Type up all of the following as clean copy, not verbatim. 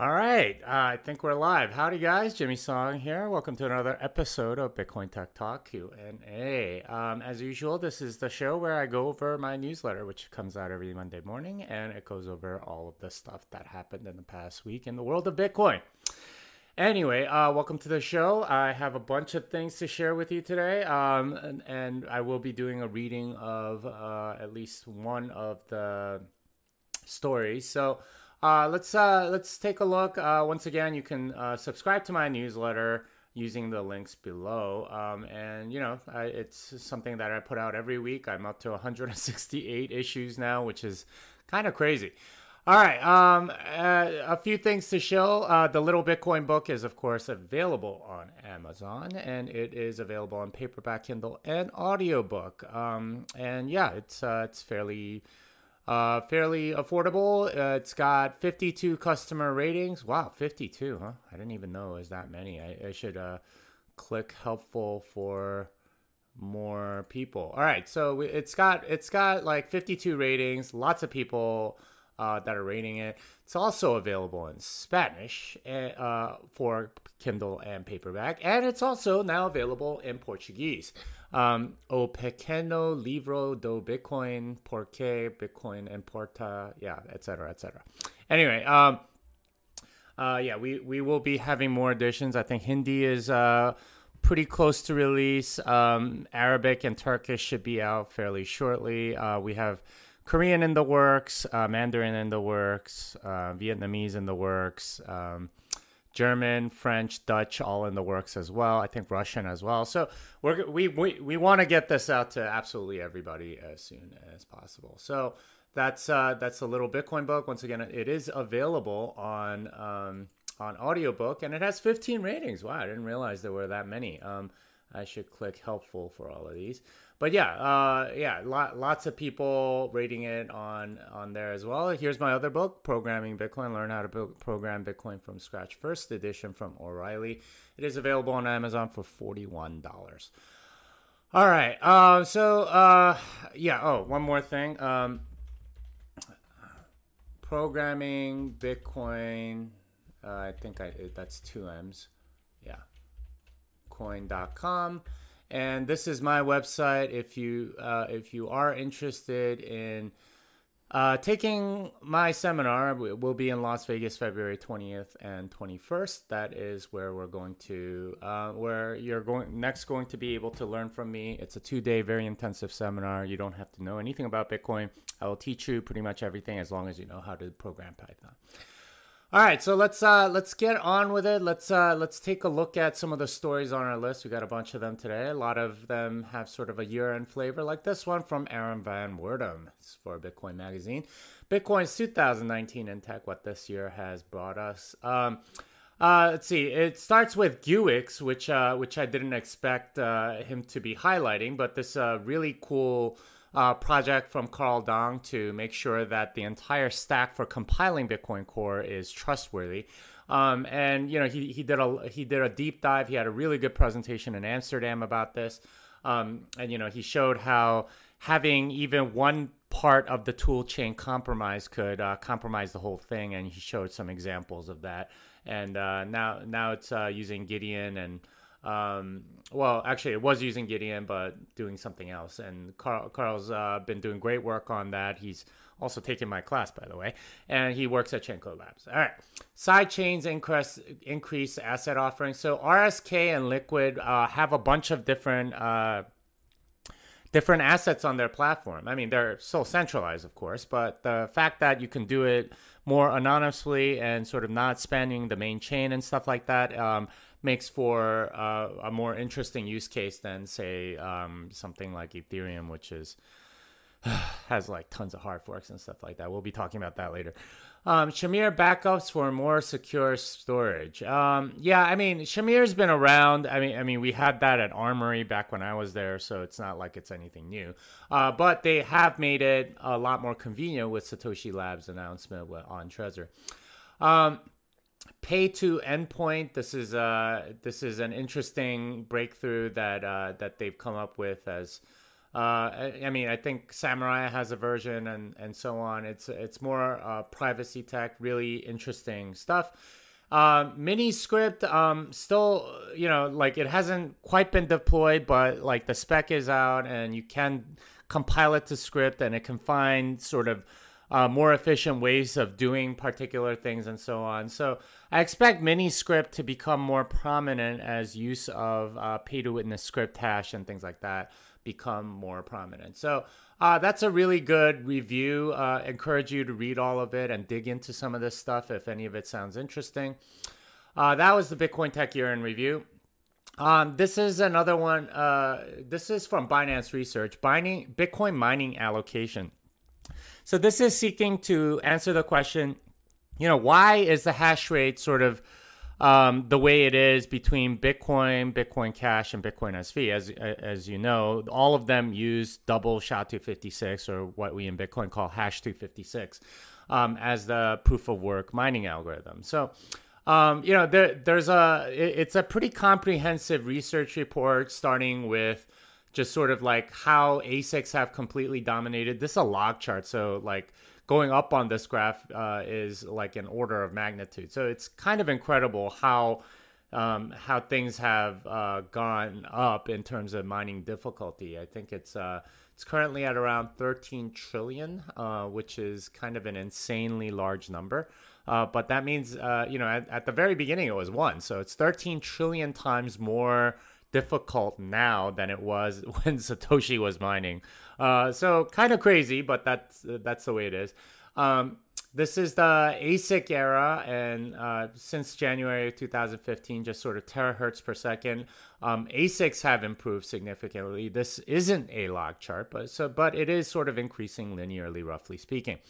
All right, I think we're live. Howdy guys, Jimmy Song here. Welcome to another episode of Bitcoin Tech Talk Q&A. As usual, this is the show where I go over my newsletter, which comes out every Monday morning, and it goes over all of the stuff that happened in the past week in the world of Bitcoin. Anyway, welcome to the show. I have a bunch of things to share with you today, and I will be doing a reading of at least one of the stories. So let's take a look. Once again, you can subscribe to my newsletter using the links below. And you know, it's something that I put out every week. I'm up to 168 issues now, which is kind of crazy. All right, a few things to show. The Little Bitcoin book is, of course, available on Amazon, and it is available on paperback, Kindle, and audiobook. And yeah, it's fairly affordable. It's got 52 customer ratings. Wow, 52, huh? I didn't even know it was that many. I should click helpful for more people. All right, so it's got like 52 ratings. Lots of people that are rating it. It's also available in Spanish for Kindle and paperback, and it's also now available in Portuguese. O pequeno livro do Bitcoin, porque Bitcoin importa, yeah, etc., etc. Anyway, yeah, we will be having more editions. I think Hindi is pretty close to release. Arabic and Turkish should be out fairly shortly. We have Korean in the works, Mandarin in the works, Vietnamese in the works, German, French, Dutch, all in the works as well. I think Russian as well. So we want to get this out to absolutely everybody as soon as possible. So that's the Little Bitcoin book. Once again, it is available on audiobook, and it has 15 ratings. Wow, I didn't realize there were that many. I should click helpful for all of these. But yeah, lots of people rating it on there as well. Here's my other book, Programming Bitcoin, Learn How to Program Bitcoin from Scratch, First Edition from O'Reilly. It is available on Amazon for $41. All right, yeah, oh, one more thing. Programming Bitcoin, I think that's two M's, yeah, coin.com. And this is my website. If you are interested in taking my seminar, we'll be in Las Vegas February 20th and 21st. That is where we're going to where you're going to be able to learn from me. It's a two-day, very intensive seminar. You don't have to know anything about Bitcoin. I will teach you pretty much everything as long as you know how to program Python. All right, so let's get on with it. Let's take a look at some of the stories on our list. We got a bunch of them today. A lot of them have sort of a year-end flavor, like this one from Aaron Van Werdum. It's for Bitcoin Magazine. Bitcoin's 2019 in tech, what this year has brought us. Let's see. It starts with Guix, which I didn't expect him to be highlighting, but this really cool project from Carl Dong to make sure that the entire stack for compiling Bitcoin Core is trustworthy. And you know, he did a deep dive. He had a really good presentation in Amsterdam about this. And you know, he showed how having even one part of the tool chain compromised could compromise the whole thing, and he showed some examples of that. And now it's using Gideon and well, actually it was using Gideon, but doing something else. And Carl's been doing great work on that. He's also taken my class, by the way, and he works at Chaincode Labs. All right. Sidechains increase asset offerings. So RSK and Liquid have a bunch of different assets on their platform. I mean, they're so centralized, of course, but the fact that you can do it more anonymously and sort of not spanning the main chain and stuff like that makes for a more interesting use case than, say, something like Ethereum, which has like tons of hard forks and stuff like that. We'll be talking about that later. Shamir backups for more secure storage. Yeah, I mean, Shamir's been around. I mean, we had that at Armory back when I was there, so it's not like it's anything new. But they have made it a lot more convenient with Satoshi Labs' announcement on Trezor. Pay to endpoint. This is an interesting breakthrough that they've come up with as I mean, I think Samurai has a version and so on. It's more privacy tech, really interesting stuff. Miniscript, still, you know, like it hasn't quite been deployed, but like the spec is out and you can compile it to script and it can find sort of more efficient ways of doing particular things and so on. So I expect Miniscript to become more prominent as use of pay-to-witness script hash and things like that become more prominent. So that's a really good review. Encourage you to read all of it and dig into some of this stuff if any of it sounds interesting. That was the Bitcoin Tech Year in Review. This is another one. This is from Binance Research, Bitcoin mining allocation. So this is seeking to answer the question, you know, why is the hash rate sort of the way it is between Bitcoin, Bitcoin Cash, and Bitcoin SV? As you know, all of them use double SHA-256, or what we in Bitcoin call hash-256, as the proof of work mining algorithm. So, you know, it's a pretty comprehensive research report starting with just sort of like how ASICs have completely dominated. This is a log chart, so like going up on this graph is like an order of magnitude. So it's kind of incredible how things have gone up in terms of mining difficulty. I think it's currently at around 13 trillion, which is kind of an insanely large number. But that means, you know, at the very beginning it was 1. So it's 13 trillion times more difficult now than it was when Satoshi was mining. So kind of crazy, but that's the way it is. This is the ASIC era, and since January of 2015, just sort of terahertz per second, ASICs have improved significantly. This isn't a log chart, but it is sort of increasing linearly, roughly speaking.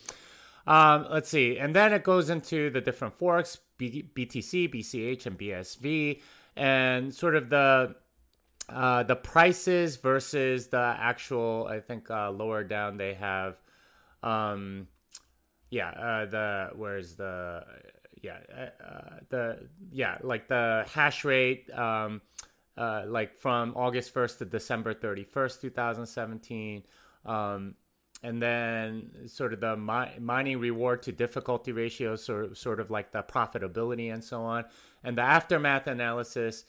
Let's see, and then it goes into the different forks, BTC, BCH, and BSV, and sort of the prices versus the actual, I think lower down they have, like the hash rate, like from August 1st to December 31st, 2017, and then sort of the mining reward to difficulty ratio, sort of like the profitability and so on. And the aftermath analysis,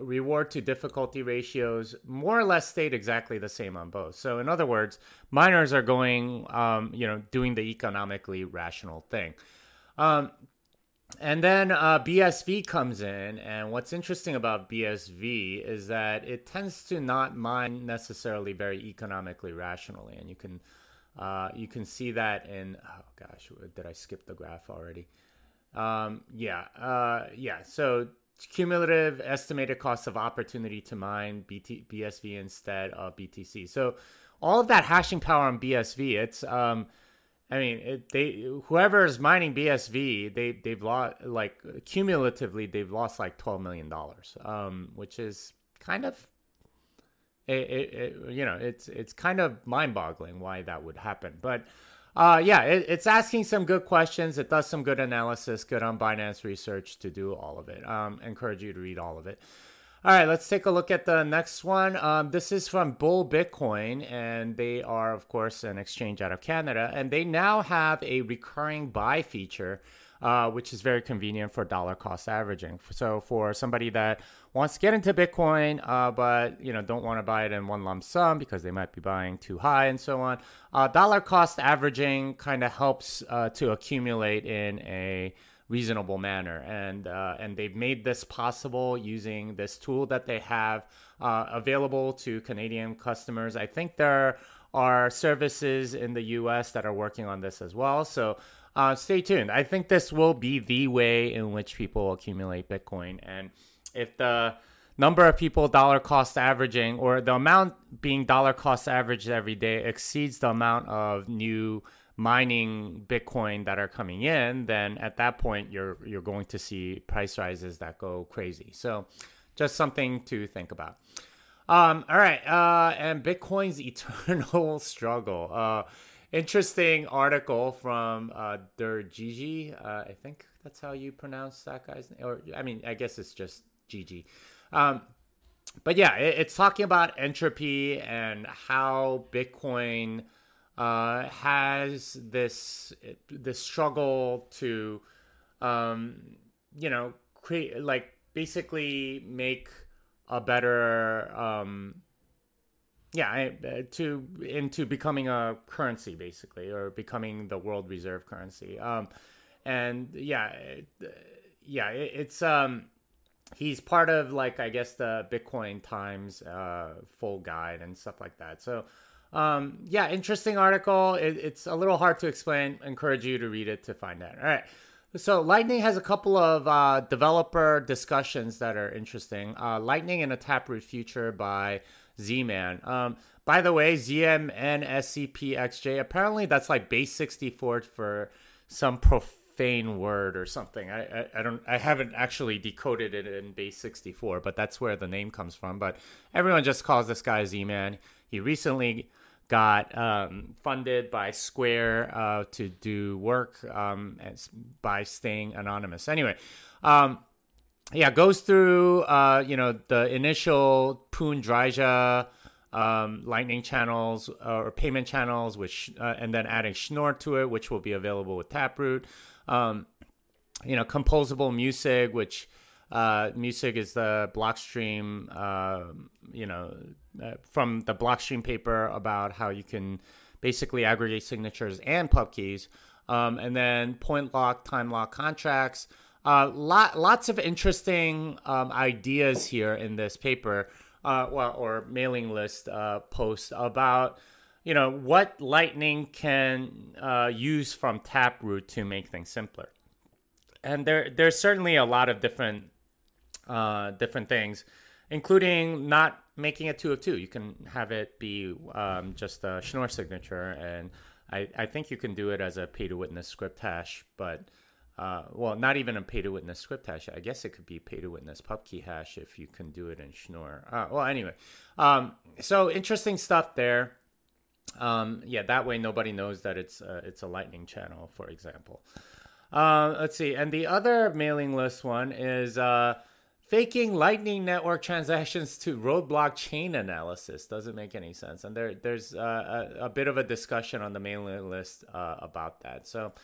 reward to difficulty ratios more or less stayed exactly the same on both. So in other words, miners are going, you know, doing the economically rational thing. And then BSV comes in, and what's interesting about BSV is that it tends to not mine necessarily very economically rationally, and you can see that in, oh gosh, did I skip the graph already? So cumulative estimated cost of opportunity to mine BSV instead of BTC. So all of that hashing power on BSV, it's I mean, whoever is mining BSV, they've lost, like, cumulatively, they've lost like $12 million, which is kind of, you know, it's kind of mind-boggling why that would happen. But yeah, it's asking some good questions. It does some good analysis, good on Binance Research to do all of it. Encourage you to read all of it. All right, let's take a look at the next one. This is from Bull Bitcoin, and they are, of course, an exchange out of Canada, and they now have a recurring buy feature, which is very convenient for dollar cost averaging. So for somebody that wants to get into Bitcoin, but you know don't want to buy it in one lump sum because they might be buying too high and so on, dollar cost averaging kind of helps to accumulate in a reasonable manner, and they've made this possible using this tool that they have available to Canadian customers. I think there are services in the US that are working on this as well, so stay tuned. I think this will be the way in which people accumulate Bitcoin, and if the number of people dollar cost averaging, or the amount being dollar cost averaged every day, exceeds the amount of new mining Bitcoin that are coming in, then at that point you're going to see price rises that go crazy. So just something to think about. All right, and Bitcoin's eternal struggle. Interesting article from Dergigi. I think that's how you pronounce that guy's name, or I mean, I guess it's just Gigi. But yeah, it's talking about entropy and how Bitcoin has this struggle to, you know, create, like, basically make a better, into becoming a currency, basically, or becoming the world reserve currency. He's part of, like, I guess, the Bitcoin Times full guide and stuff like that. So, yeah, interesting article. It's a little hard to explain. Encourage you to read it to find out. All right. So Lightning has a couple of developer discussions that are interesting. Lightning and a Taproot Future by Z Man. By the way, ZMNSCPXJ, apparently that's like base 64 for some profane word or something. I haven't actually decoded it in base 64, but that's where the name comes from. But everyone just calls this guy Z Man. He recently got funded by Square to do work by staying anonymous. Anyway, yeah, goes through, you know, the initial Poon-Dryja Lightning channels or payment channels, which and then adding Schnorr to it, which will be available with Taproot. You know, composable Musig, which Musig is the Blockstream, you know, from the Blockstream paper about how you can basically aggregate signatures and pub keys, and then point lock, time lock contracts. Lots of interesting ideas here in this paper, or mailing list post about, you know, what Lightning can use from Taproot to make things simpler. And there's certainly a lot of different things, including not making it 2 of 2. You can have it be just a Schnorr signature, and I think you can do it as a pay-to-witness script hash, but well, not even a pay-to-witness script hash. I guess it could be pay-to-witness pubkey hash if you can do it in Schnorr. Well, anyway, so interesting stuff there. Yeah, that way nobody knows that it's a Lightning channel, for example. Let's see. And the other mailing list one is faking Lightning Network transactions to roadblock chain analysis. Doesn't make any sense. And there's a bit of a discussion on the mailing list about that. So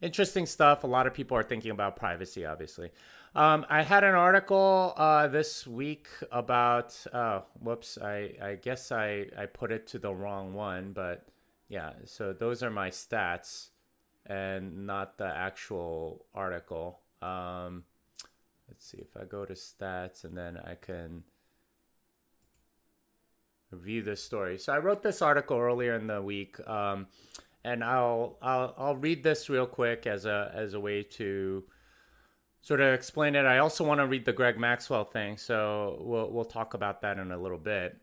interesting stuff. A lot of people are thinking about privacy, obviously. I had an article this week about, whoops, I guess I put it to the wrong one. But yeah, so those are my stats and not the actual article. Let's see if I go to stats and then I can review this story. So I wrote this article earlier in the week, and I'll read this real quick as a way to sort of explain it. I also want to read the Greg Maxwell thing, so we'll talk about that in a little bit.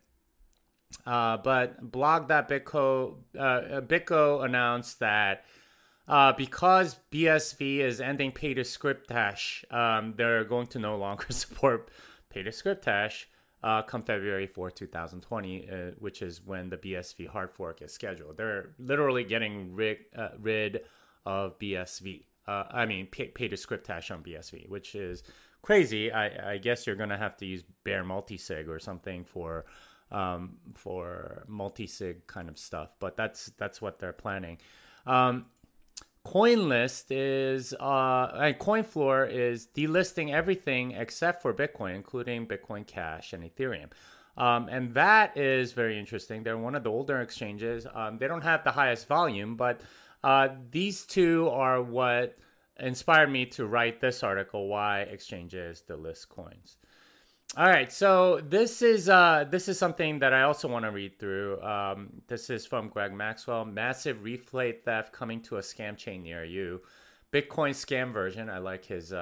But blog.bitgo, BitGo announced that because BSV is ending pay-to-script hash, they're going to no longer support pay-to-script hash come February 4, 2020, which is when the BSV hard fork is scheduled. They're literally getting rid of BSV. I mean, pay-to-script hash on BSV, which is crazy. I guess you're going to have to use bare multisig or something for multisig kind of stuff, but that's what they're planning. CoinList is, and CoinFloor is delisting everything except for Bitcoin, including Bitcoin Cash and Ethereum. And that is very interesting. They're one of the older exchanges. They don't have the highest volume, but these two are what inspired me to write this article, Why Exchanges Delist Coins. All right, so this is something that I also want to read through. This is from Greg Maxwell. Massive replay theft coming to a scam chain near you. Bitcoin scam version. I like his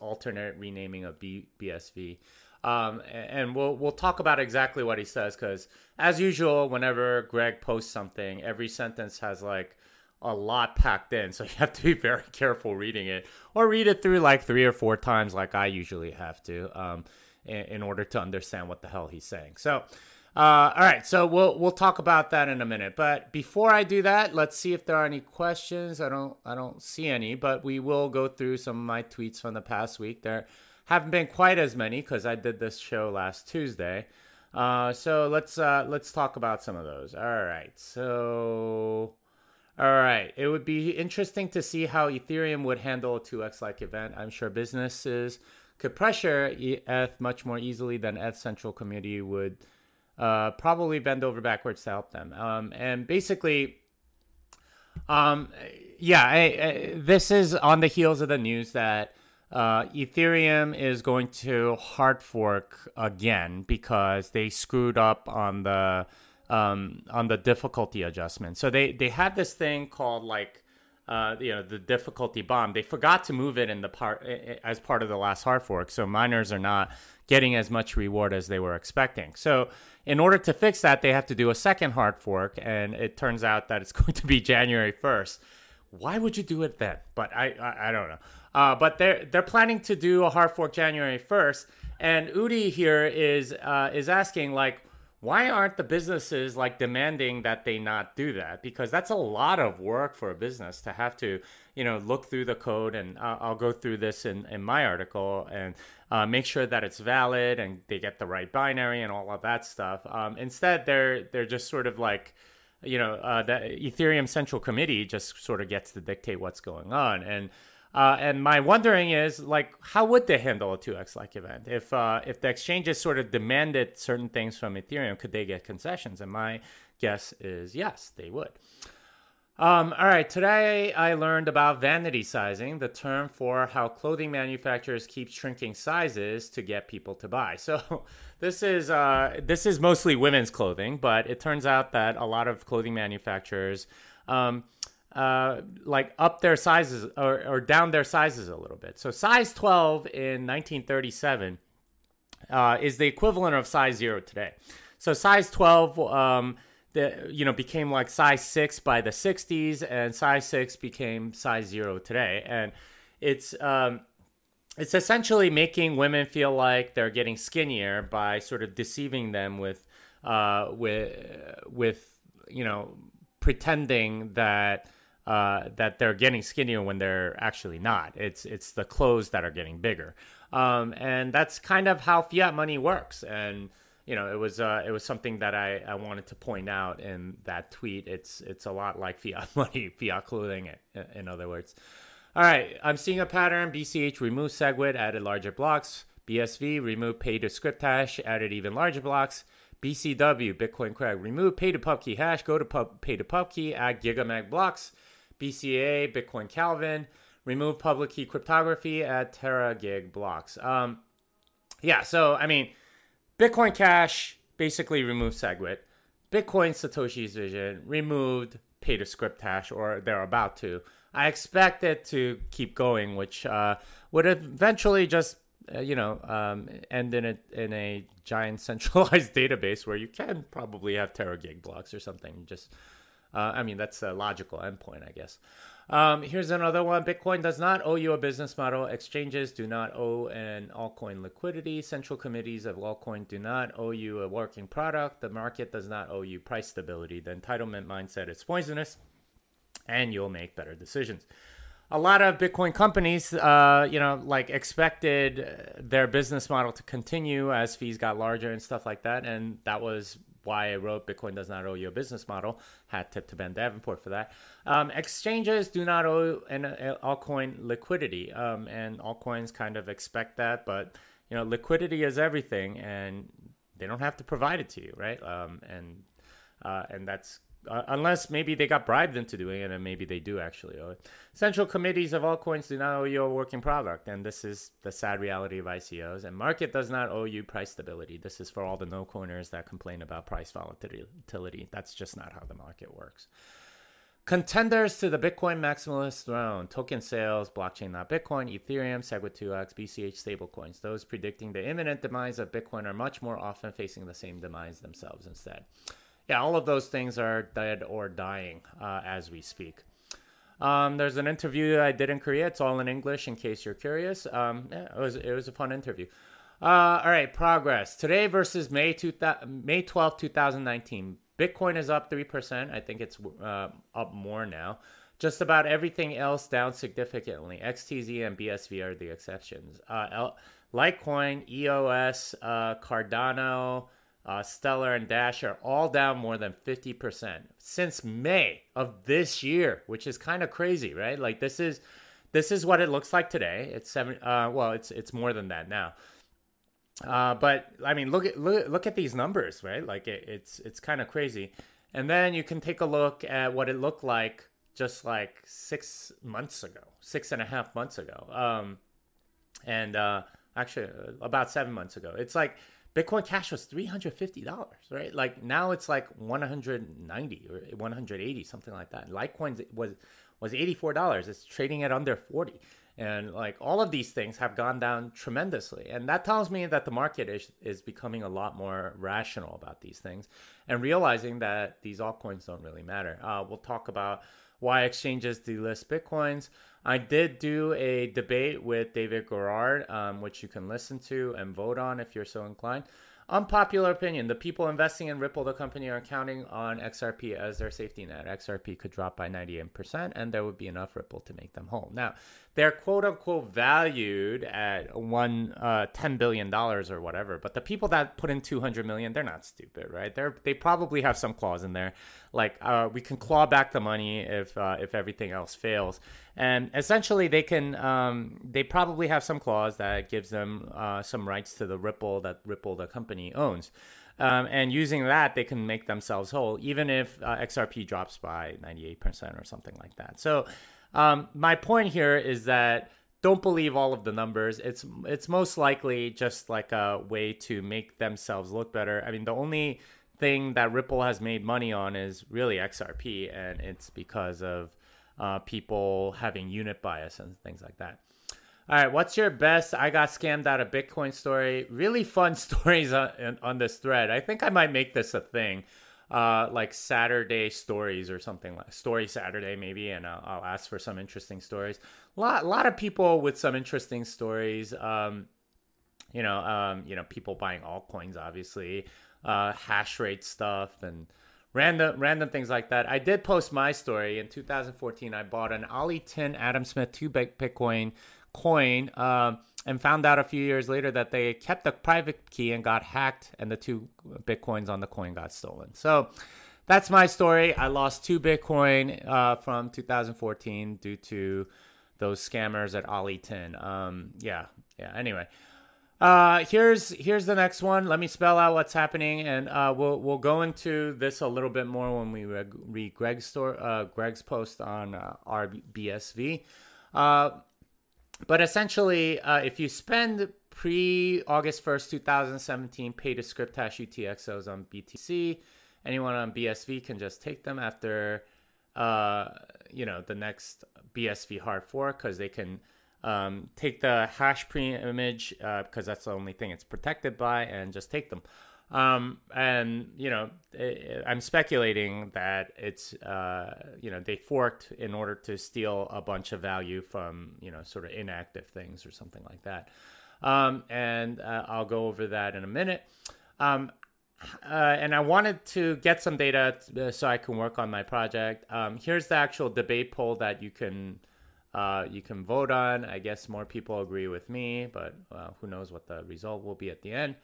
alternate renaming of BSV. And we'll talk about exactly what he says, because as usual, whenever Greg posts something, every sentence has like a lot packed in, so you have to be very careful reading it, or read it through like 3 or 4 times like I usually have to, in order to understand what the hell he's saying. So all right, so we'll talk about that in a minute, but before I do that, let's see if there are any questions. I don't see any, but we will go through some of my tweets from the past week. There Haven't been quite as many because I did this show last Tuesday. So let's talk about some of those. All right. So, all right. It would be interesting to see how Ethereum would handle a 2x-like event. I'm sure businesses could pressure ETH much more easily than ETH central community would probably bend over backwards to help them. And basically, yeah, this is on the heels of the news that Ethereum is going to hard fork again because they screwed up on the difficulty adjustment. So they had this thing called like the difficulty bomb. They forgot to move it in the part as part of the last hard fork. So miners are not getting as much reward as they were expecting. So in order to fix that, they have to do a second hard fork, and it turns out that it's going to be January 1st. Why would you do it then? But I don't know. But they're planning to do a hard fork January 1st, and Udi here is asking like, why aren't the businesses like demanding that they not do that? Because that's a lot of work for a business to have to, you know, look through the code, and I'll go through this in my article and make sure that it's valid and they get the right binary and all of that stuff. Instead, they're just sort of like, you know, the Ethereum Central Committee just sort of gets to dictate what's going on. And my wondering is like, how would they handle a 2x-like event? If the exchanges sort of demanded certain things from Ethereum, could they get concessions? And my guess is yes, they would. All right, today I learned about vanity sizing, the term for how clothing manufacturers keep shrinking sizes to get people to buy. So this is mostly women's clothing, but it turns out that a lot of clothing manufacturers like up their sizes or down their sizes a little bit. So size 12 in 1937 is the equivalent of size 0 today. So size 12 became like size 6 by the 60s, and size 6 became size 0 today. And it's essentially making women feel like they're getting skinnier by sort of deceiving them with pretending that they're getting skinnier when they're actually not. It's the clothes that are getting bigger. And that's kind of how fiat money works. And, you know, it was something that I wanted to point out in that tweet. It's a lot like fiat money, fiat clothing, in other words. All right. I'm seeing a pattern. BCH removed SegWit, added larger blocks. BSV removed pay to script hash, added even larger blocks. BCW, Bitcoin Crag, remove pay to pub key hash, go to pay to pub key, add gigamag blocks. BCA, Bitcoin Calvin, remove public key cryptography, add Terra gig blocks. Yeah, so I mean, Bitcoin Cash basically removed SegWit. Bitcoin Satoshi's Vision removed pay to script hash, or they're about to. I expect it to keep going, which would eventually just end in a giant centralized database where you can probably have teragig blocks or something. Just, that's a logical endpoint, I guess. Here's another one. Bitcoin does not owe you a business model. Exchanges do not owe an altcoin liquidity. Central committees of altcoin do not owe you a working product. The market does not owe you price stability. The entitlement mindset is poisonous, and you'll make better decisions. A lot of Bitcoin companies, expected their business model to continue as fees got larger and stuff like that. And that was why I wrote Bitcoin does not owe you a business model. Hat tip to Ben Davenport for that. Exchanges do not owe an altcoin liquidity. And altcoins kind of expect that. But, you know, liquidity is everything, and they don't have to provide it to you, right? And that's... unless maybe they got bribed into doing it, and maybe they do actually owe it. Central committees of altcoins do not owe you a working product, and this is the sad reality of ICOs. And market does not owe you price stability. This is for all the no-coiners that complain about price volatility. That's just not how the market works. Contenders to the Bitcoin maximalist throne: token sales, blockchain not Bitcoin, Ethereum, SegWit2x, BCH stablecoins. Those predicting the imminent demise of Bitcoin are much more often facing the same demise themselves instead. Yeah, all of those things are dead or dying as we speak. There's an interview I did in Korea. It's all in English in case you're curious. It was a fun interview. All right, progress. Today versus May 12, 2019. Bitcoin is up 3%. I think it's up more now. Just about everything else down significantly. XTZ and BSV are the exceptions. Litecoin, EOS, Cardano, Stellar, and Dash are all down more than 50% since May of this year, which is kind of crazy, right? Like this is what it looks like today. It's it's more than that now. But I mean, look at these numbers, right? Like it's kind of crazy. And then you can take a look at what it looked like just like 6 months ago, 6.5 months ago. Actually about 7 months ago. It's like Bitcoin Cash was $350, right? Like now it's like 190 or 180, something like that. Litecoin was $84. It's trading at under 40. And like all of these things have gone down tremendously. And that tells me that the market is becoming a lot more rational about these things and realizing that these altcoins don't really matter. We'll talk about why exchanges delist Bitcoins. I did do a debate with David Garrard, which you can listen to and vote on if you're so inclined. Unpopular opinion. The people investing in Ripple, the company, are counting on XRP as their safety net. XRP could drop by 98% and there would be enough Ripple to make them whole. Now, they're quote unquote valued at $10 billion or whatever. But the people that put in $200 million, they're not stupid, right? They probably have some clause in there. Like we can claw back the money if everything else fails. And essentially, they probably have some clause that gives them some rights to the Ripple that Ripple, the company, owns. And using that, they can make themselves whole, even if XRP drops by 98% or something like that. So my point here is that don't believe all of the numbers. It's most likely just like a way to make themselves look better. I mean, the only thing that Ripple has made money on is really XRP, and it's because of people having unit bias and things like that. All right, what's your best I got scammed out of Bitcoin story? Really fun stories on this thread. I think I might make this a thing, like Saturday stories or something, like Story Saturday maybe, and I'll ask for some interesting stories. A lot of people with some interesting stories, people buying altcoins, obviously, hash rate stuff and random things like that. I did post my story in 2014. I bought an Ollie Tin Adam Smith 2 Bitcoin coin and found out a few years later that they kept the private key and got hacked, and the 2 Bitcoins on the coin got stolen. So that's my story. I lost 2 Bitcoin from 2014 due to those scammers at Ollie Tin. Anyway. Here's the next one. Let me spell out what's happening, and we'll go into this a little bit more when we read Greg's post on BSV. But essentially, if you spend pre-August 1st, 2017, pay to script hash UTXOs on BTC, anyone on BSV can just take them after the next BSV hard fork, because they can take the hash pre-image because that's the only thing it's protected by, and just take them. I'm speculating that it's they forked in order to steal a bunch of value from sort of inactive things or something like that. I'll go over that in a minute. And I wanted to get some data so I can work on my project. Here's the actual debate poll that you can vote on. I guess more people agree with me, but who knows what the result will be at the end.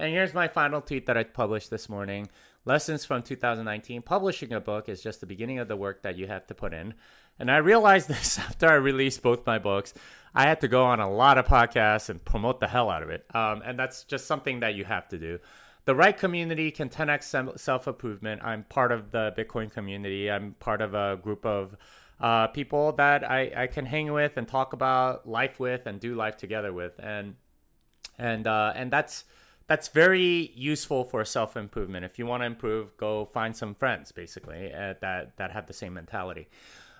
And here's my final tweet that I published this morning. Lessons from 2019. Publishing a book is just the beginning of the work that you have to put in. And I realized this after I released both my books. I had to go on a lot of podcasts and promote the hell out of it. And that's just something that you have to do. The right community can 10x self-improvement. I'm part of the Bitcoin community. I'm part of a group of people that I can hang with and talk about life with and do life together with, and that's very useful for self improvement. If you want to improve, go find some friends basically that have the same mentality.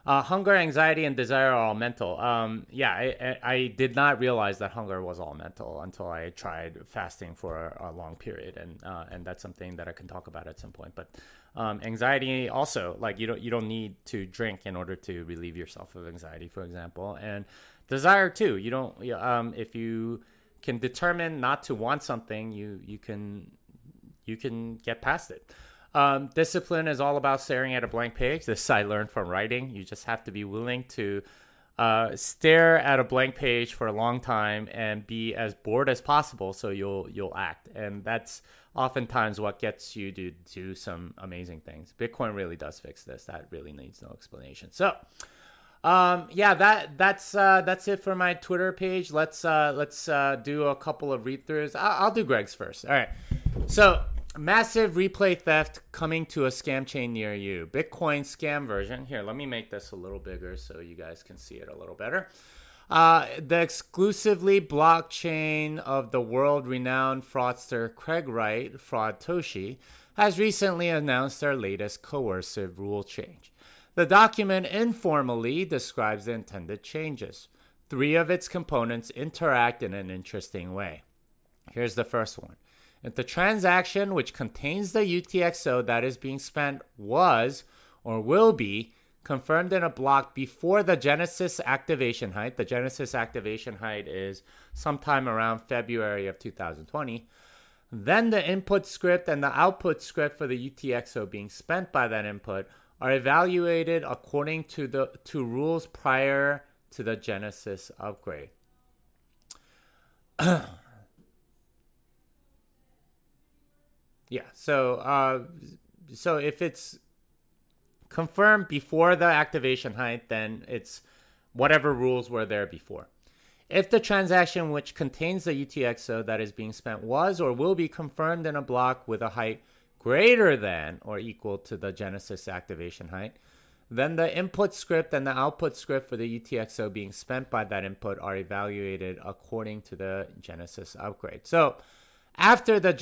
Hunger, anxiety, and desire are all mental. I did not realize that hunger was all mental until I tried fasting for a long period, and that's something that I can talk about at some point. But anxiety also, like you don't need to drink in order to relieve yourself of anxiety, for example, and desire too. You don't if you can determine not to want something, you can get past it. Discipline is all about staring at a blank page. This I learned from writing. You just have to be willing to stare at a blank page for a long time and be as bored as possible, so you'll act. And that's oftentimes what gets you to do some amazing things. Bitcoin really does fix this. That really needs no explanation. So yeah, that's it for my Twitter page. Let's do a couple of read-throughs. I'll do Greg's first. All right. So massive replay theft coming to a scam chain near you. Bitcoin scam version. Here, let me make this a little bigger so you guys can see it a little better. The exclusively blockchain of the world-renowned fraudster Craig Wright, Fraud Toshi, has recently announced their latest coercive rule change. The document informally describes the intended changes. Three of its components interact in an interesting way. Here's the first one. If the transaction which contains the UTXO that is being spent was, or will be, confirmed in a block before the Genesis activation height — the Genesis activation height is sometime around February of 2020, then the input script and the output script for the UTXO being spent by that input are evaluated according to rules prior to the Genesis upgrade. Yeah, so if it's confirmed before the activation height, then it's whatever rules were there before. If the transaction which contains the UTXO that is being spent was or will be confirmed in a block with a height greater than or equal to the Genesis activation height, then the input script and the output script for the UTXO being spent by that input are evaluated according to the Genesis upgrade. So after the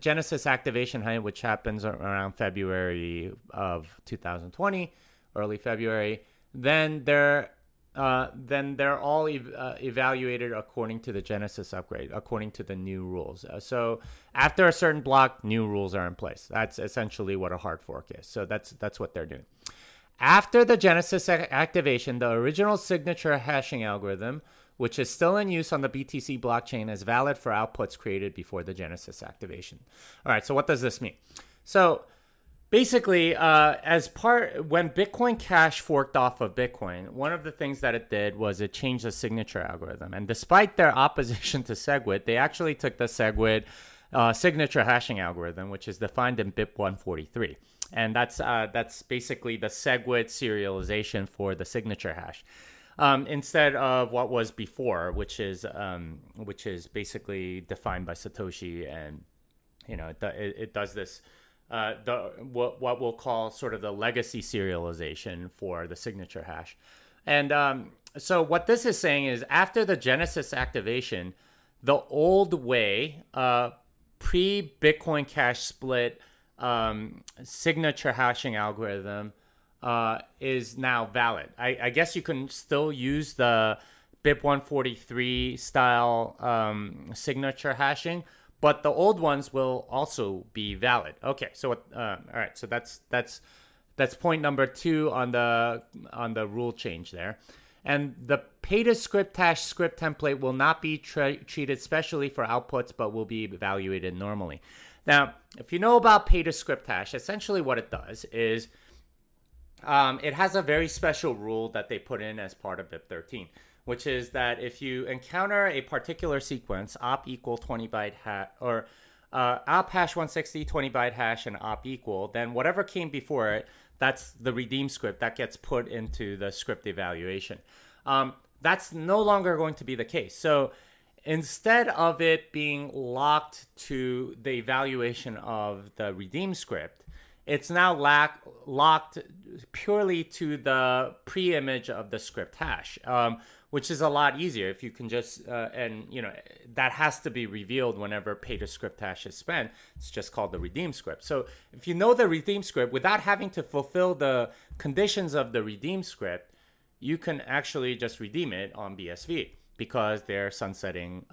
Genesis activation height, which happens around February of 2020, early February, then they're all evaluated according to the Genesis upgrade, according to the new rules. So after a certain block, new rules are in place. That's essentially what a hard fork is. So that's what they're doing. After the Genesis activation, the original signature hashing algorithm, which is still in use on the BTC blockchain, is valid for outputs created before the Genesis activation. All right, so what does this mean? So basically, when Bitcoin Cash forked off of Bitcoin, one of the things that it did was it changed the signature algorithm. And despite their opposition to SegWit, they actually took the SegWit signature hashing algorithm, which is defined in BIP 143. And that's basically the SegWit serialization for the signature hash. Instead of what was before, which is basically defined by Satoshi, and you know it does this what we'll call sort of the legacy serialization for the signature hash. And so what this is saying is, after the Genesis activation, the old way, pre-Bitcoin Cash split signature hashing algorithm is now valid. I guess you can still use the BIP 143 style signature hashing, but the old ones will also be valid. Okay, so all right, so that's point number 2 on the rule change there. And the Peta script hash script template will not be treated specially for outputs, but will be evaluated normally. Now, if you know about Peta script hash, essentially what it does is, it has a very special rule that they put in as part of BIP 13, which is that if you encounter a particular sequence, op equal 20 byte hash, or op hash 160, 20 byte hash, and op equal, then whatever came before it, that's the redeem script that gets put into the script evaluation. That's no longer going to be the case. So instead of it being locked to the evaluation of the redeem script, it's now locked purely to the pre-image of the script hash, which is a lot easier if you can just, and you know, that has to be revealed whenever Peta script hash is spent. It's just called the redeem script. So if you know the redeem script without having to fulfill the conditions of the redeem script, you can actually just redeem it on BSV because they're sunsetting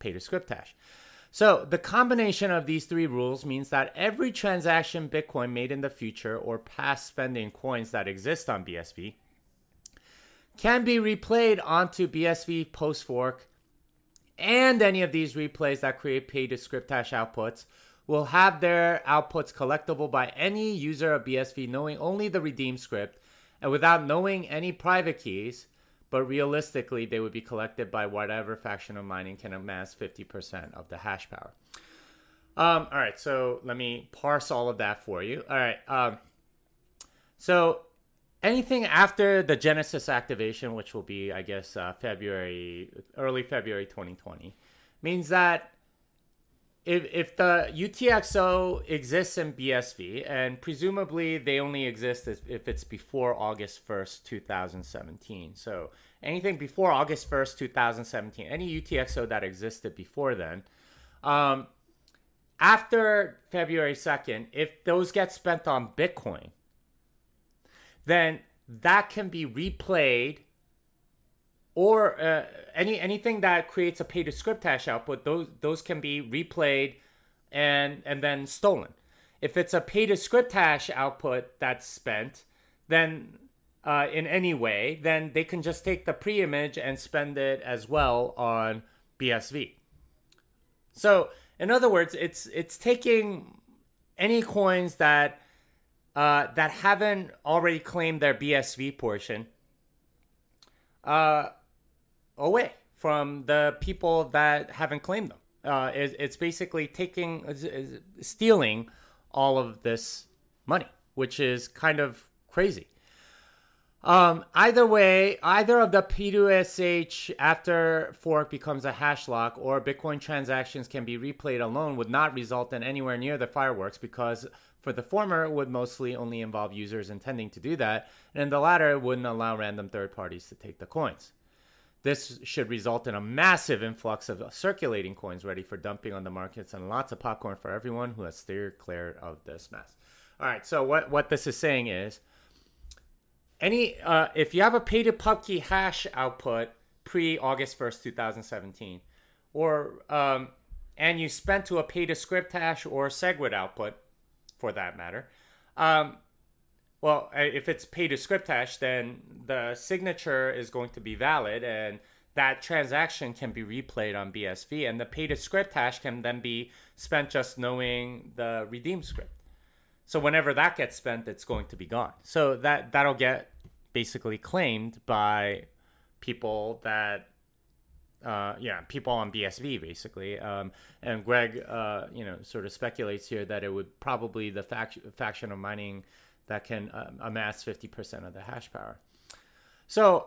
Peta script hash. So the combination of these three rules means that every transaction Bitcoin made in the future or past spending coins that exist on BSV can be replayed onto BSV post-fork, and any of these replays that create Peta script hash outputs will have their outputs collectible by any user of BSV knowing only the redeem script and without knowing any private keys, But realistically, they would be collected by whatever faction of mining can amass 50% of the hash power. All right, so let me parse all of that for you. All right, so anything after the Genesis activation, which will be, I guess, early February 2020, means that if the UTXO exists in BSV, and presumably they only exist if it's before August 1st, 2017. So anything before August 1st, 2017, any UTXO that existed before then, after February 2nd, if those get spent on Bitcoin, then that can be replayed, or anything that creates a pay-to-script hash output, those can be replayed and then stolen. If it's a pay-to-script hash output that's spent, then in any way, then they can just take the pre-image and spend it as well on BSV. So, in other words, it's taking any coins that that haven't already claimed their BSV portion away from the people that haven't claimed them. It's basically stealing all of this money, which is kind of crazy. Either way, either of the P2SH after fork becomes a hash lock or Bitcoin transactions can be replayed alone would not result in anywhere near the fireworks, because for the former, it would mostly only involve users intending to do that, and in the latter, it wouldn't allow random third parties to take the coins. This should result in a massive influx of circulating coins ready for dumping on the markets and lots of popcorn for everyone who has steered clear of this mess. All right, so what this is saying is, if you have a pay-to-pubkey hash output pre-August 1st, 2017, or and you spent to a pay-to-script hash or SegWit output, for that matter, well, if it's pay-to-script hash, then the signature is going to be valid, and that transaction can be replayed on BSV, and the pay-to-script hash can then be spent just knowing the redeem script. So whenever that gets spent, it's going to be gone. So that'll get basically claimed by people that, people on BSV basically. And Greg, sort of speculates here that it would probably the faction of mining that can amass 50% of the hash power. So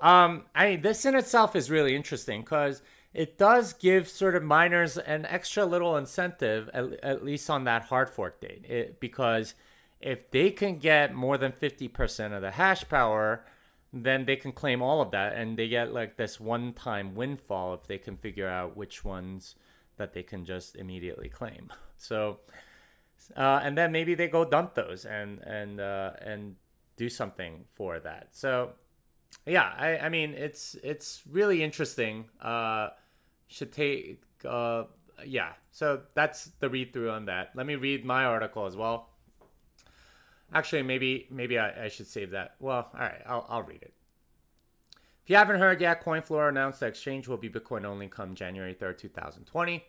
this in itself is really interesting because it does give sort of miners an extra little incentive, at least on that hard fork date, because if they can get more than 50% of the hash power, then they can claim all of that, and they get like this one-time windfall if they can figure out which ones that they can just immediately claim. So, and then maybe they go dump those and do something for that. So, yeah, I mean it's really interesting. Should take yeah. So that's the read through on that. Let me read my article as well. Actually, maybe I should save that. Well, all right, I'll read it. If you haven't heard yet, CoinFloor announced the exchange will be Bitcoin only come January 3rd, 2020.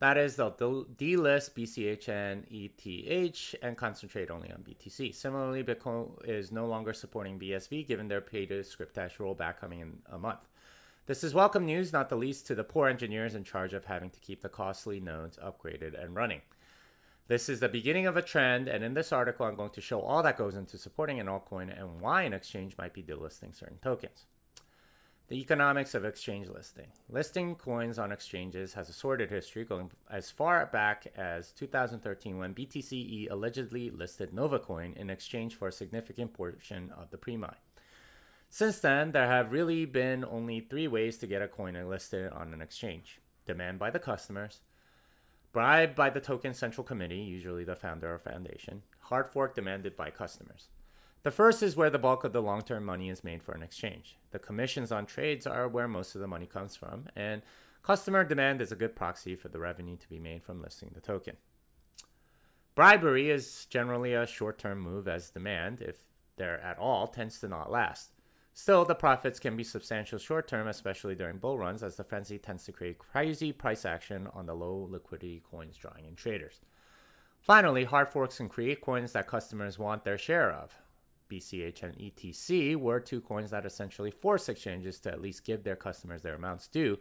That is, they'll delist BCH and ETH and concentrate only on BTC. Similarly, Bitcoin is no longer supporting BSV given their pay-to-script hash rollback coming in a month. This is welcome news, not the least to the poor engineers in charge of having to keep the costly nodes upgraded and running. This is the beginning of a trend, and in this article, I'm going to show all that goes into supporting an altcoin and why an exchange might be delisting certain tokens. The economics of exchange listing. Listing coins on exchanges has a sordid history going as far back as 2013 when BTCE allegedly listed NovaCoin in exchange for a significant portion of the pre-mine. Since then, there have really been only three ways to get a coin listed on an exchange. Demand by the customers, bribed by the token central committee, usually the founder or foundation, hard fork demanded by customers. The first is where the bulk of the long-term money is made for an exchange. The commissions on trades are where most of the money comes from, and customer demand is a good proxy for the revenue to be made from listing the token. Bribery is generally a short-term move, as demand, if there at all, tends to not last. Still, the profits can be substantial short-term, especially during bull runs, as the frenzy tends to create crazy price action on the low liquidity coins drawing in traders. Finally, hard forks can create coins that customers want their share of. BCH and ETC were two coins that essentially forced exchanges to at least give their customers their amounts due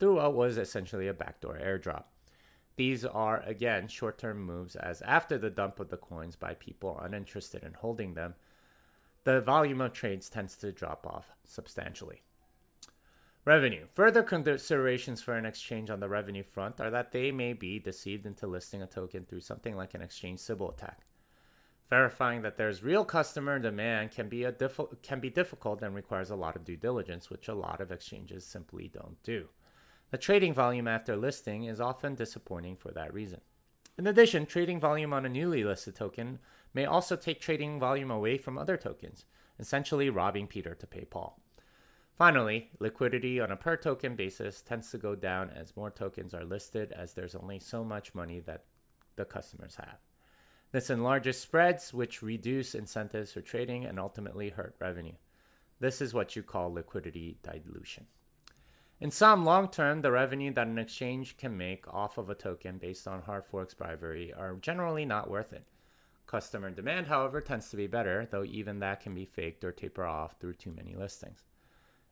through what was essentially a backdoor airdrop. These are, again, short-term moves, as after the dump of the coins by people uninterested in holding them, the volume of trades tends to drop off substantially. Revenue. Further considerations for an exchange on the revenue front are that they may be deceived into listing a token through something like an exchange sybil attack. Verifying that there's real customer demand can be difficult and requires a lot of due diligence, which a lot of exchanges simply don't do. The trading volume after listing is often disappointing for that reason. In addition, trading volume on a newly listed token may also take trading volume away from other tokens, essentially robbing Peter to pay Paul. Finally, liquidity on a per token basis tends to go down as more tokens are listed, as there's only so much money that the customers have. This enlarges spreads, which reduce incentives for trading and ultimately hurt revenue. This is what you call liquidity dilution. In some long term, the revenue that an exchange can make off of a token based on hard forks bribery are generally not worth it. Customer demand, however, tends to be better, though even that can be faked or taper off through too many listings.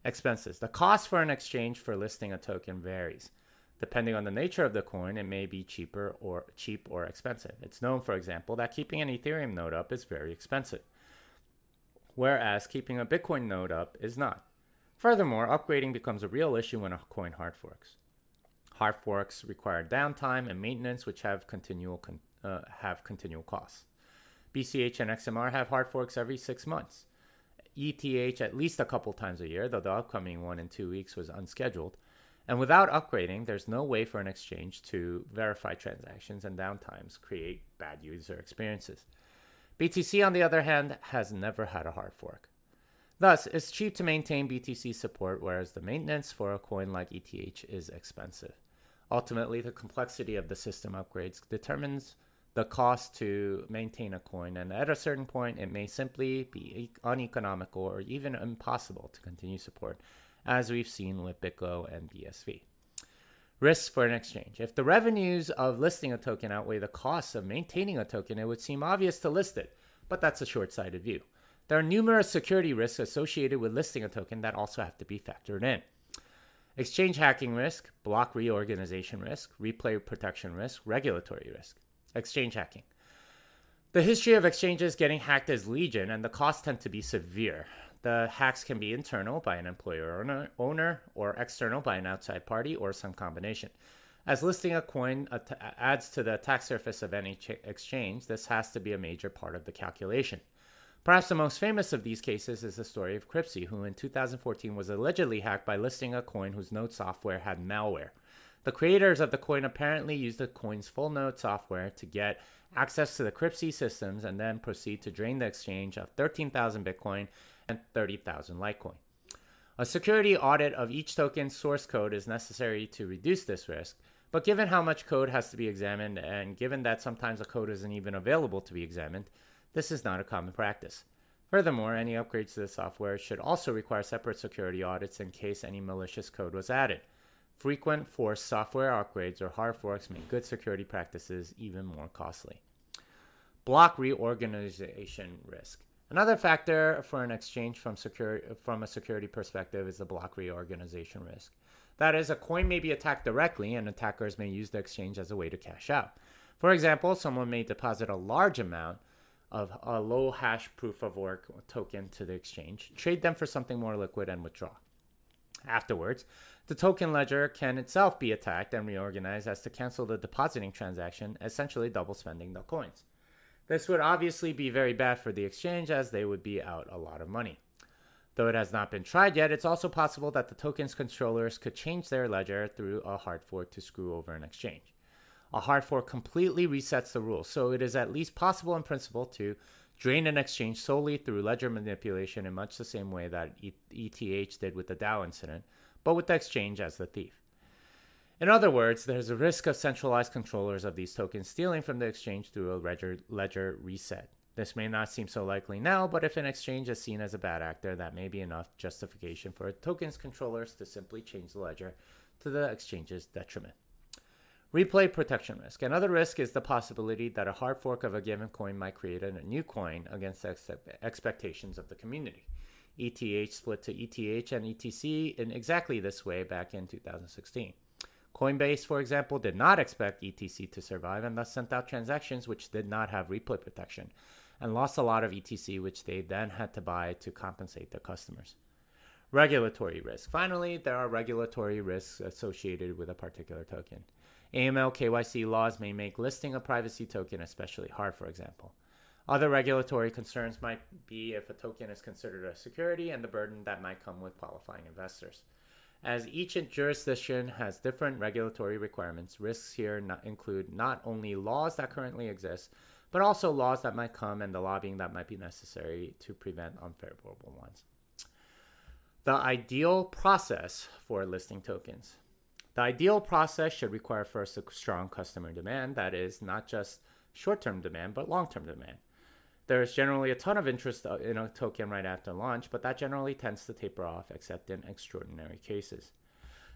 Expenses. The cost for an exchange for listing a token varies. Depending on the nature of the coin, it may be cheap or expensive. It's known, for example, that keeping an Ethereum node up is very expensive, whereas keeping a Bitcoin node up is not. Furthermore, upgrading becomes a real issue when a coin hard forks. Hard forks require downtime and maintenance, which have continual costs. BCH and XMR have hard forks every 6 months. ETH at least a couple times a year, though the upcoming one in 2 weeks was unscheduled. And without upgrading, there's no way for an exchange to verify transactions and downtimes, create bad user experiences. BTC, on the other hand, has never had a hard fork. Thus, it's cheap to maintain BTC support, whereas the maintenance for a coin like ETH is expensive. Ultimately, the complexity of the system upgrades determines the cost to maintain a coin, and at a certain point, it may simply be uneconomical or even impossible to continue support, as we've seen with BitGo and BSV. Risks for an exchange. If the revenues of listing a token outweigh the costs of maintaining a token, it would seem obvious to list it, but that's a short-sighted view. There are numerous security risks associated with listing a token that also have to be factored in. Exchange hacking risk, block reorganization risk, replay protection risk, regulatory risk. Exchange hacking. The history of exchanges getting hacked is legion, and the costs tend to be severe. The hacks can be internal by an employer or owner, or external by an outside party, or some combination. As listing a coin adds to the attack surface of any exchange, this has to be a major part of the calculation. Perhaps the most famous of these cases is the story of Cryptsy, who in 2014 was allegedly hacked by listing a coin whose node software had malware. The creators of the coin apparently used the coin's full node software to get access to the Cryptsy systems and then proceed to drain the exchange of 13,000 Bitcoin and 30,000 Litecoin. A security audit of each token's source code is necessary to reduce this risk, but given how much code has to be examined and given that sometimes the code isn't even available to be examined, this is not a common practice. Furthermore, any upgrades to the software should also require separate security audits in case any malicious code was added. Frequent forced software upgrades or hard forks make good security practices even more costly. Block reorganization risk. Another factor for an exchange from a security perspective is the block reorganization risk. That is, a coin may be attacked directly and attackers may use the exchange as a way to cash out. For example, someone may deposit a large amount of a low hash proof of work token to the exchange, trade them for something more liquid, and withdraw. Afterwards, the token ledger can itself be attacked and reorganized as to cancel the depositing transaction, essentially double spending the coins. This would obviously be very bad for the exchange, as they would be out a lot of money. Though it has not been tried yet, it's also possible that the token's controllers could change their ledger through a hard fork to screw over an exchange. A hard fork completely resets the rules, so it is at least possible in principle to drain an exchange solely through ledger manipulation in much the same way that ETH did with the DAO incident, but with the exchange as the thief. In other words, there's a risk of centralized controllers of these tokens stealing from the exchange through a ledger reset. This may not seem so likely now, but if an exchange is seen as a bad actor, that may be enough justification for a token's controllers to simply change the ledger to the exchange's detriment. Replay protection risk. Another risk is the possibility that a hard fork of a given coin might create a new coin against expectations of the community. ETH split to ETH and ETC in exactly this way back in 2016. Coinbase, for example, did not expect ETC to survive and thus sent out transactions which did not have replay protection and lost a lot of ETC, which they then had to buy to compensate their customers. Regulatory risk. Finally, there are regulatory risks associated with a particular token. AML KYC laws may make listing a privacy token especially hard, for example. Other regulatory concerns might be if a token is considered a security and the burden that might come with qualifying investors. As each jurisdiction has different regulatory requirements, risks here include not only laws that currently exist, but also laws that might come and the lobbying that might be necessary to prevent unfavorable ones. The ideal process for listing tokens. The ideal process should require first a strong customer demand, that is, not just short-term demand, but long-term demand. There is generally a ton of interest in a token right after launch, but that generally tends to taper off, except in extraordinary cases.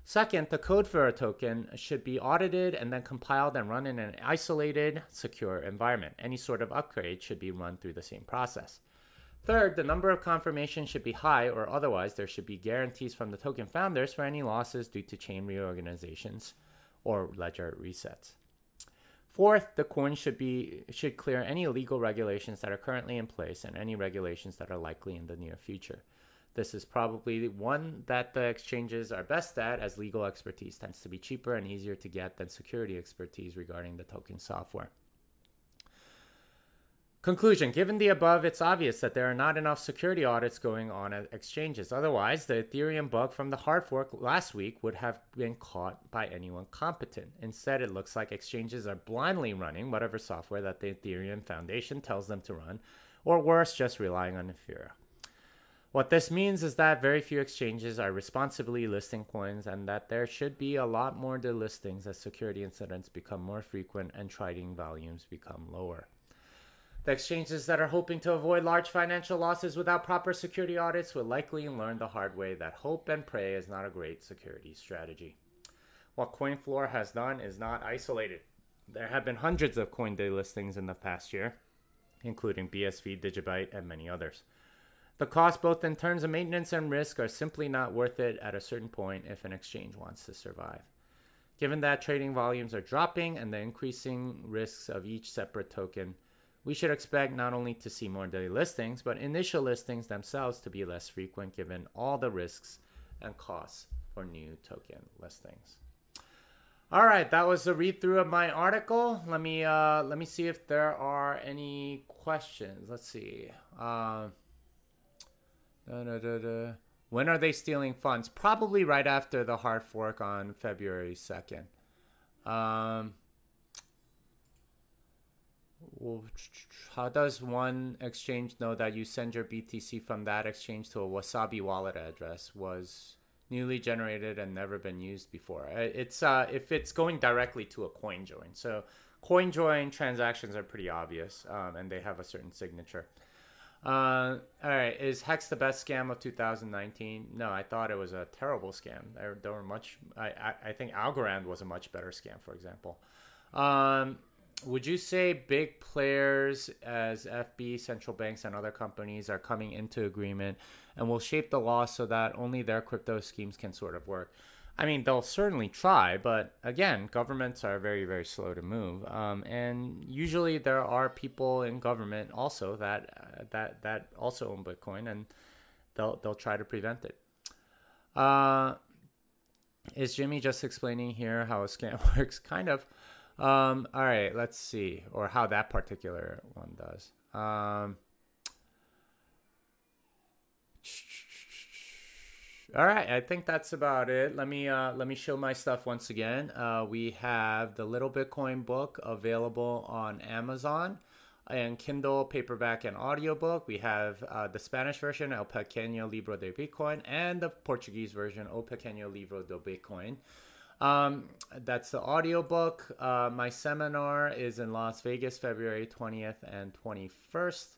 Second, the code for a token should be audited and then compiled and run in an isolated, secure environment. Any sort of upgrade should be run through the same process. Third, the number of confirmations should be high, or otherwise there should be guarantees from the token founders for any losses due to chain reorganizations or ledger resets. Fourth, the coin should clear any legal regulations that are currently in place and any regulations that are likely in the near future. This is probably one that the exchanges are best at, as legal expertise tends to be cheaper and easier to get than security expertise regarding the token software. Conclusion. Given the above, it's obvious that there are not enough security audits going on at exchanges. Otherwise, the Ethereum bug from the hard fork last week would have been caught by anyone competent. Instead, it looks like exchanges are blindly running whatever software that the Ethereum Foundation tells them to run, or worse, just relying on Ethereum. What this means is that very few exchanges are responsibly listing coins and that there should be a lot more delistings as security incidents become more frequent and trading volumes become lower. The exchanges that are hoping to avoid large financial losses without proper security audits will likely learn the hard way that hope and pray is not a great security strategy. What CoinFloor has done is not isolated. There have been hundreds of coin delistings in the past year, including BSV, Digibyte, and many others. The cost, both in terms of maintenance and risk, are simply not worth it at a certain point if an exchange wants to survive. Given that trading volumes are dropping and the increasing risks of each separate token, we should expect not only to see more daily listings, but initial listings themselves to be less frequent given all the risks and costs for new token listings. All right, that was a read through of my article. Let me see if there are any questions. Let's see. When are they stealing funds? Probably right after the hard fork on February 2nd. How does one exchange know that you send your BTC from that exchange to a Wasabi wallet address was newly generated and never been used before? It's if it's going directly to a CoinJoin. So CoinJoin transactions are pretty obvious, and they have a certain signature. All right, is Hex the best scam of 2019? No, I thought it was a terrible scam. There were much. I think Algorand was a much better scam, for example. Would you say big players as FB, central banks, and other companies are coming into agreement and will shape the law so that only their crypto schemes can sort of work? I mean, they'll certainly try, but again, governments are very, very slow to move. And usually there are people in government also that also own Bitcoin, and they'll try to prevent it. Is Jimmy just explaining here how a scam works? Kind of. All right, let's see, or how that particular one does. All right, I think that's about it. Let me show my stuff once again. We have the Little Bitcoin book available on Amazon and Kindle, paperback, and audiobook. We have the Spanish version, El Pequeño Libro de Bitcoin, and the Portuguese version, O Pequeño Livro do Bitcoin. That's the audiobook. My seminar is in Las Vegas, February 20th and 21st.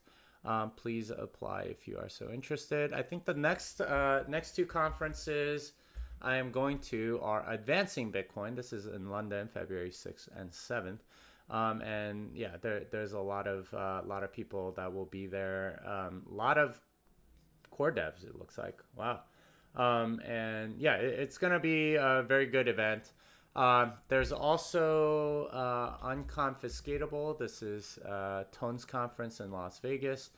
Please apply if you are so interested. I think the next two conferences I am going to our Advancing Bitcoin. This is in London, February 6th and 7th. And yeah, there's a lot of people that will be there. A lot of core devs, it looks like. Wow. And yeah, it's going to be a very good event. There's also Unconfiscatable. This is Tone's conference in Las Vegas.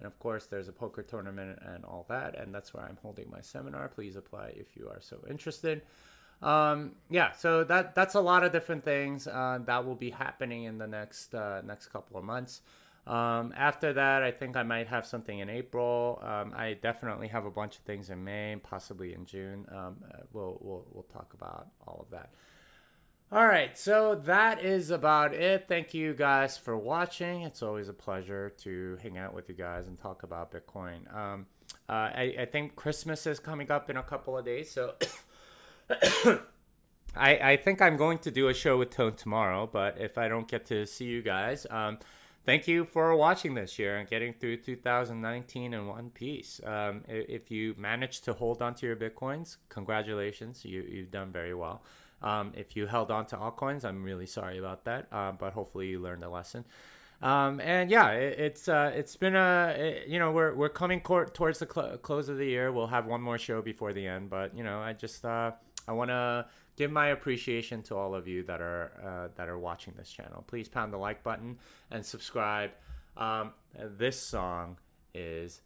And of course, there's a poker tournament and all that. And that's where I'm holding my seminar. Please apply if you are so interested. Yeah, so that's a lot of different things that will be happening in the next couple of months. After that, I think I might have something in April. I definitely have a bunch of things in May, possibly in June. We'll talk about all of that. All right, so that is about it. Thank you guys for watching. It's always a pleasure to hang out with you guys and talk about Bitcoin. I think Christmas is coming up in a couple of days, so I think I'm going to do a show with Tone tomorrow, but if I don't get to see you guys, thank you for watching this year and getting through 2019 in one piece. If you managed to hold on to your Bitcoins, congratulations, you've done very well. If you held on to altcoins, I'm really sorry about that, but hopefully you learned a lesson. And yeah, it's been we're coming towards the close of the year. We'll have one more show before the end, but I want to give my appreciation to all of you that are watching this channel. Please pound the like button and subscribe. This song is